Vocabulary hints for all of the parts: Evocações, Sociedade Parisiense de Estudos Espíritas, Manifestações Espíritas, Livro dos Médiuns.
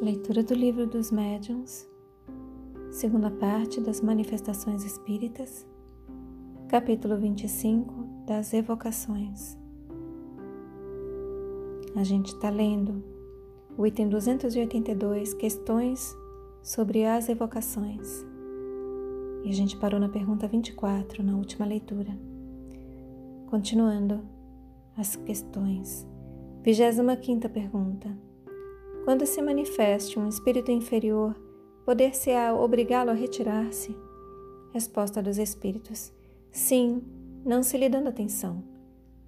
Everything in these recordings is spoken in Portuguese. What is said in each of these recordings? Leitura do Livro dos Médiuns, segunda parte das Manifestações Espíritas, capítulo 25 das Evocações. A gente está lendo o item 282, questões sobre as evocações. E a gente parou na pergunta 24, na última leitura. Continuando as questões. 25ª pergunta. Quando se manifeste um espírito inferior, poder-se-á obrigá-lo a retirar-se? Resposta dos espíritos. Sim, não se lhe dando atenção.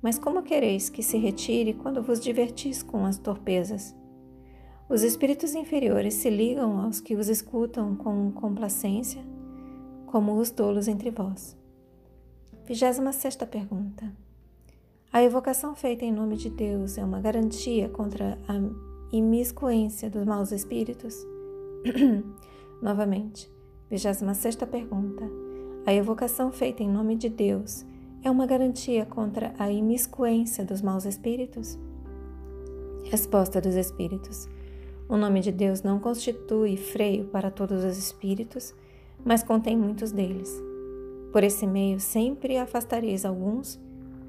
Mas como quereis que se retire quando vos divertis com as torpezas? Os espíritos inferiores se ligam aos que os escutam com complacência, como os tolos entre vós. 26ª pergunta. A evocação feita em nome de Deus é uma garantia contra a imiscuência dos maus espíritos? Novamente, 26ª pergunta. A evocação feita em nome de Deus é uma garantia contra a imiscuência dos maus espíritos? Resposta dos espíritos. O nome de Deus não constitui freio para todos os espíritos, mas contém muitos deles. Por esse meio sempre afastareis alguns,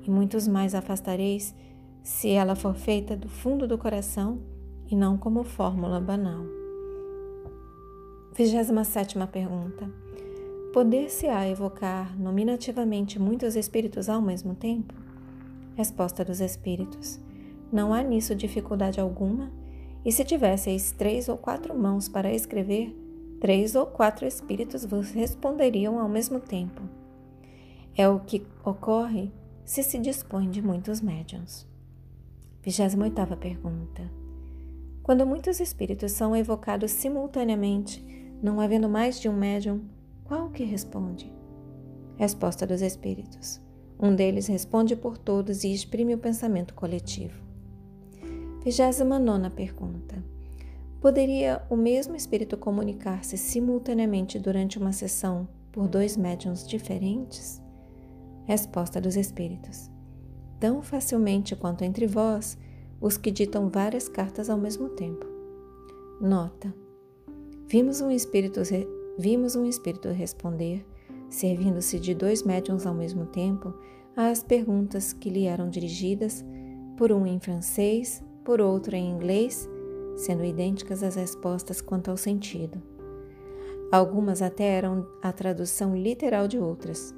e muitos mais afastareis se ela for feita do fundo do coração e não como fórmula banal. 27ª pergunta. Poder-se-á evocar nominativamente muitos espíritos ao mesmo tempo? Resposta dos espíritos. Não há nisso dificuldade alguma, e se tivesseis 3 ou 4 mãos para escrever, 3 ou 4 espíritos vos responderiam ao mesmo tempo. É o que ocorre se se dispõe de muitos médiuns. 28ª pergunta. Quando muitos espíritos são evocados simultaneamente, não havendo mais de um médium, qual que responde? Resposta dos espíritos. Um deles responde por todos e exprime o pensamento coletivo. 29ª pergunta. Poderia o mesmo espírito comunicar-se simultaneamente durante uma sessão por 2 médiuns diferentes? Resposta dos espíritos. Tão facilmente quanto entre vós, os que ditam várias cartas ao mesmo tempo. Nota. Vimos um espírito responder, servindo-se de 2 médiuns ao mesmo tempo, às perguntas que lhe eram dirigidas, por um em francês, por outro em inglês, sendo idênticas as respostas quanto ao sentido. Algumas até eram a tradução literal de outras.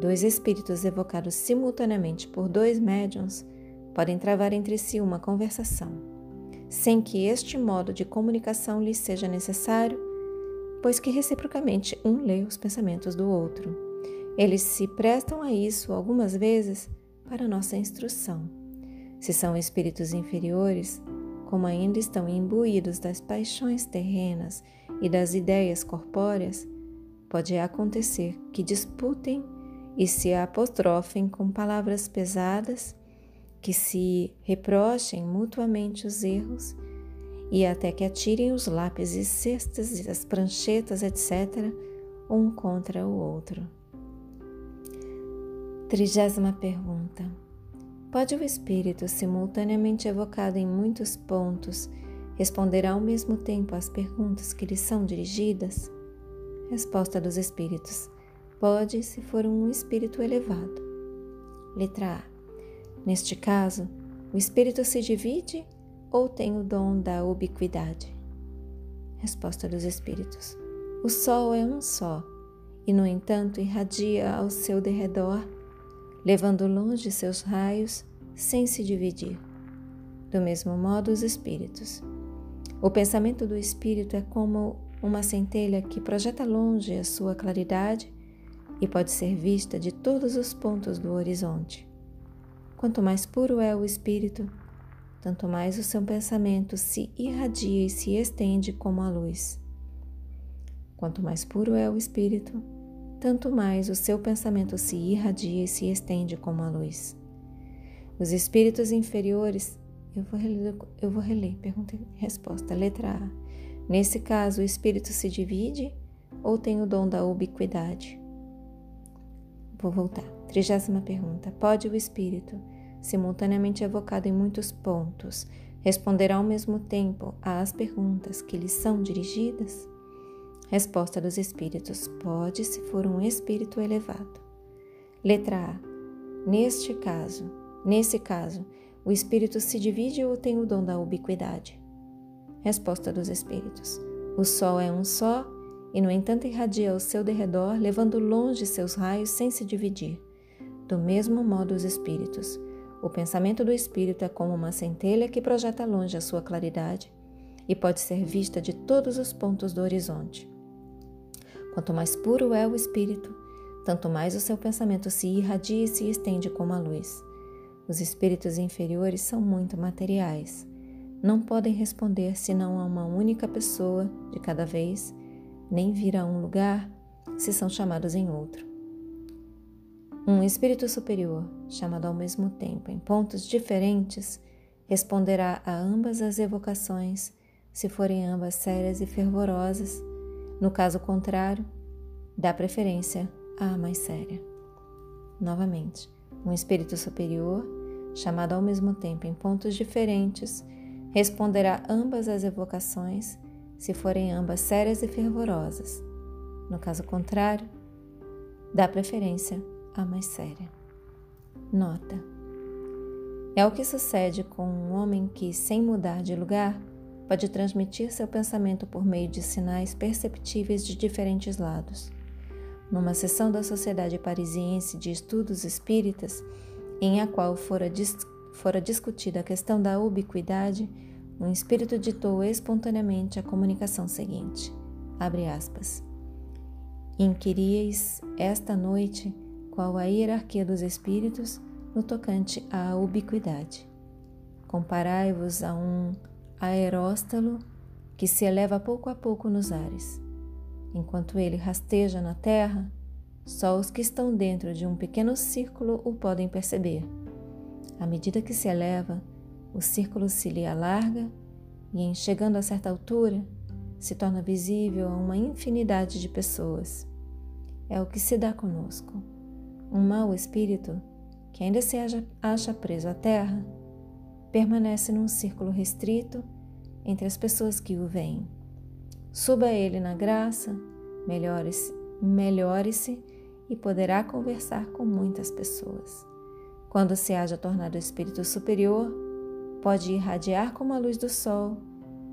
2 espíritos evocados simultaneamente por 2 médiuns podem travar entre si uma conversação, sem que este modo de comunicação lhes seja necessário, pois que reciprocamente um lê os pensamentos do outro. Eles se prestam a isso algumas vezes para nossa instrução. Se são espíritos inferiores, como ainda estão imbuídos das paixões terrenas e das ideias corpóreas, pode acontecer que disputem e se apostrofem com palavras pesadas, que se reprochem mutuamente os erros e até que atirem os lápis e cestas, as pranchetas, etc., um contra o outro. 30ª pergunta. Pode o espírito, simultaneamente evocado em muitos pontos, responder ao mesmo tempo às perguntas que lhe são dirigidas? Resposta dos espíritos. Pode, se for um espírito elevado. Letra A. Neste caso, o espírito se divide ou tem o dom da ubiquidade? Resposta dos espíritos. O sol é um só e, no entanto, irradia ao seu derredor, levando longe seus raios sem se dividir. Do mesmo modo, os espíritos. O pensamento do espírito é como uma centelha que projeta longe a sua claridade e pode ser vista de todos os pontos do horizonte. Quanto mais puro é o espírito, tanto mais o seu pensamento se irradia e se estende como a luz. Quanto mais puro é o espírito, tanto mais o seu pensamento se irradia e se estende como a luz. Os espíritos inferiores... Eu vou reler pergunta e resposta. Letra A. Nesse caso, o espírito se divide ou tem o dom da ubiquidade? Vou voltar. 30ª pergunta. Pode o espírito, simultaneamente evocado em muitos pontos, responderá ao mesmo tempo às perguntas que lhe são dirigidas? Resposta dos espíritos: pode, se for um espírito elevado. Letra A. Nesse caso, o espírito se divide ou tem o dom da ubiquidade? Resposta dos espíritos: o sol é um só e, no entanto, irradia ao seu derredor, levando longe seus raios sem se dividir. Do mesmo modo, os espíritos. O pensamento do espírito é como uma centelha que projeta longe a sua claridade e pode ser vista de todos os pontos do horizonte. Quanto mais puro é o espírito, tanto mais o seu pensamento se irradia e se estende como a luz. Os espíritos inferiores são muito materiais. Não podem responder senão a uma única pessoa de cada vez, nem vir a um lugar se são chamados em outro. Um espírito superior, chamado ao mesmo tempo em pontos diferentes, responderá a ambas as evocações, se forem ambas sérias e fervorosas. No caso contrário, dá preferência à mais séria. Novamente, um espírito superior, chamado ao mesmo tempo em pontos diferentes, responderá ambas as evocações, se forem ambas sérias e fervorosas. No caso contrário, dá preferência a mais séria. Nota: é o que sucede com um homem que, sem mudar de lugar, pode transmitir seu pensamento por meio de sinais perceptíveis de diferentes lados. Numa sessão da Sociedade Parisiense de Estudos Espíritas, em a qual fora discutida a questão da ubiquidade, um espírito ditou espontaneamente a comunicação seguinte, abre aspas: inquiríeis esta noite qual a hierarquia dos espíritos no tocante à ubiquidade. Comparai-vos a um aeróstalo que se eleva pouco a pouco nos ares. Enquanto ele rasteja na terra, só os que estão dentro de um pequeno círculo o podem perceber. À medida que se eleva, o círculo se lhe alarga e, em chegando a certa altura, se torna visível a uma infinidade de pessoas. É o que se dá conosco. Um mau espírito, que ainda se acha preso à terra, permanece num círculo restrito entre as pessoas que o veem. Suba ele na graça, melhore-se e poderá conversar com muitas pessoas. Quando se haja tornado espírito superior, pode irradiar como a luz do sol,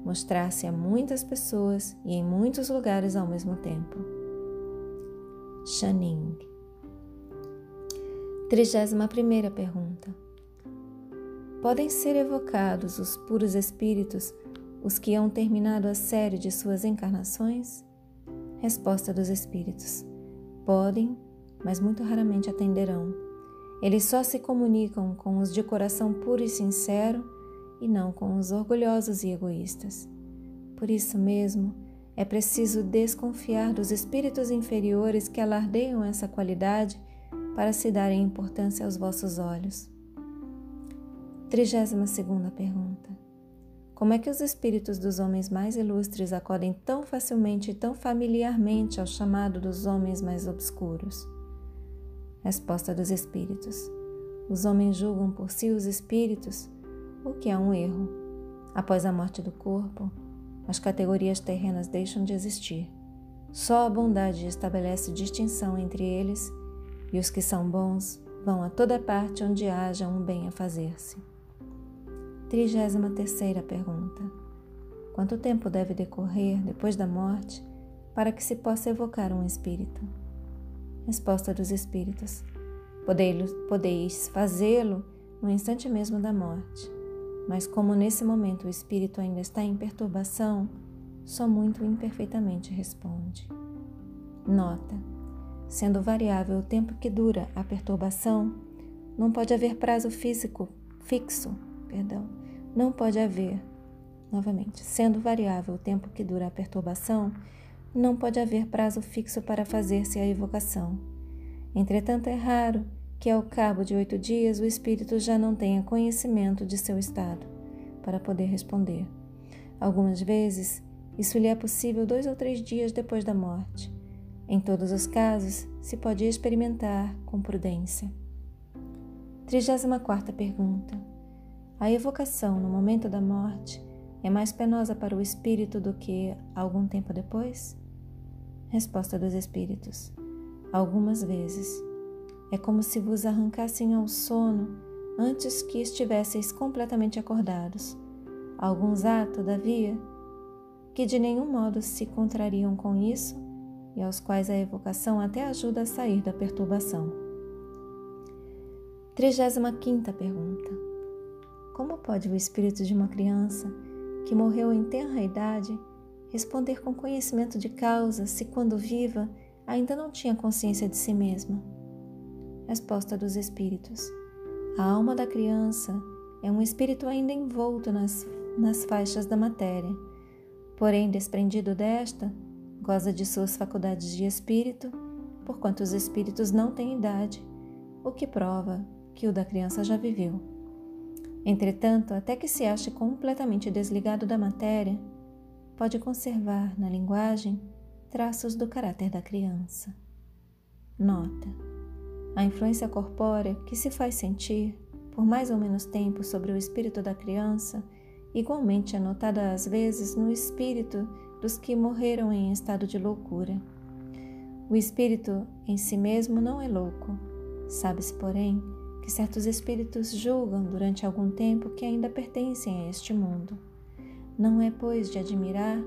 mostrar-se a muitas pessoas e em muitos lugares ao mesmo tempo. Channing. 31ª pergunta. Podem ser evocados os puros espíritos, os que hão terminado a série de suas encarnações? Resposta dos espíritos: podem, mas muito raramente atenderão. Eles só se comunicam com os de coração puro e sincero e não com os orgulhosos e egoístas. Por isso mesmo, é preciso desconfiar dos espíritos inferiores que alardeiam essa qualidade para se darem importância aos vossos olhos. 32ª pergunta. Como é que os espíritos dos homens mais ilustres acodem tão facilmente e tão familiarmente ao chamado dos homens mais obscuros? Resposta dos espíritos. Os homens julgam por si os espíritos, o que é um erro. Após a morte do corpo, as categorias terrenas deixam de existir. Só a bondade estabelece distinção entre eles, e os que são bons vão a toda parte onde haja um bem a fazer-se. 33ª pergunta. Quanto tempo deve decorrer, depois da morte, para que se possa evocar um espírito? Resposta dos espíritos. Podeis fazê-lo no instante mesmo da morte, mas como nesse momento o espírito ainda está em perturbação, só muito imperfeitamente responde. Nota: sendo variável o tempo que dura a perturbação, não pode haver prazo fixo para fazer-se a evocação. Entretanto, é raro que ao cabo de 8 dias o espírito já não tenha conhecimento de seu estado para poder responder. Algumas vezes, isso lhe é possível 2 ou 3 dias depois da morte. Em todos os casos, se pode experimentar com prudência. 34ª pergunta. A evocação no momento da morte é mais penosa para o espírito do que algum tempo depois? Resposta dos espíritos: algumas vezes. É como se vos arrancassem ao sono antes que estivesseis completamente acordados. Alguns há, todavia, que de nenhum modo se contrariam com isso e aos quais a evocação até ajuda a sair da perturbação. 35ª pergunta: como pode o espírito de uma criança que morreu em tenra idade responder com conhecimento de causa se quando viva ainda não tinha consciência de si mesma? Resposta dos espíritos: a alma da criança é um espírito ainda envolto nas faixas da matéria. Porém, desprendido desta, goza de suas faculdades de espírito, porquanto os espíritos não têm idade, o que prova que o da criança já viveu. Entretanto, até que se ache completamente desligado da matéria, pode conservar na linguagem traços do caráter da criança. Nota: a influência corpórea que se faz sentir por mais ou menos tempo sobre o espírito da criança igualmente é notada às vezes no espírito dos que morreram em estado de loucura. O espírito em si mesmo não é louco. Sabe-se, porém, que certos espíritos julgam durante algum tempo que ainda pertencem a este mundo. Não é, pois, de admirar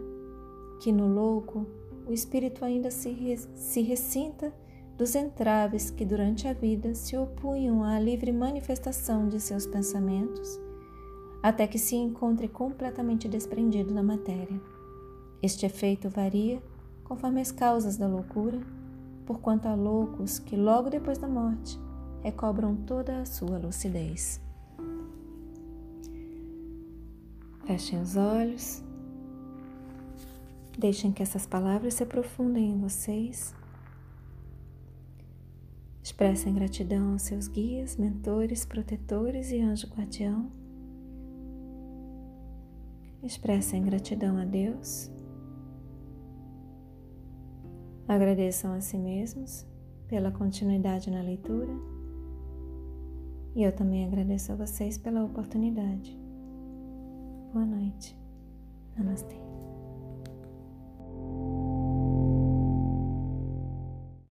que no louco o espírito ainda se ressinta dos entraves que durante a vida se opunham à livre manifestação de seus pensamentos, até que se encontre completamente desprendido da matéria. Este efeito varia conforme as causas da loucura, porquanto há loucos que logo depois da morte recobram toda a sua lucidez. Fechem os olhos, deixem que essas palavras se aprofundem em vocês, expressem gratidão aos seus guias, mentores, protetores e anjo guardião. Expressem gratidão a Deus. Agradeçam a si mesmos pela continuidade na leitura. E eu também agradeço a vocês pela oportunidade. Boa noite. Namastê.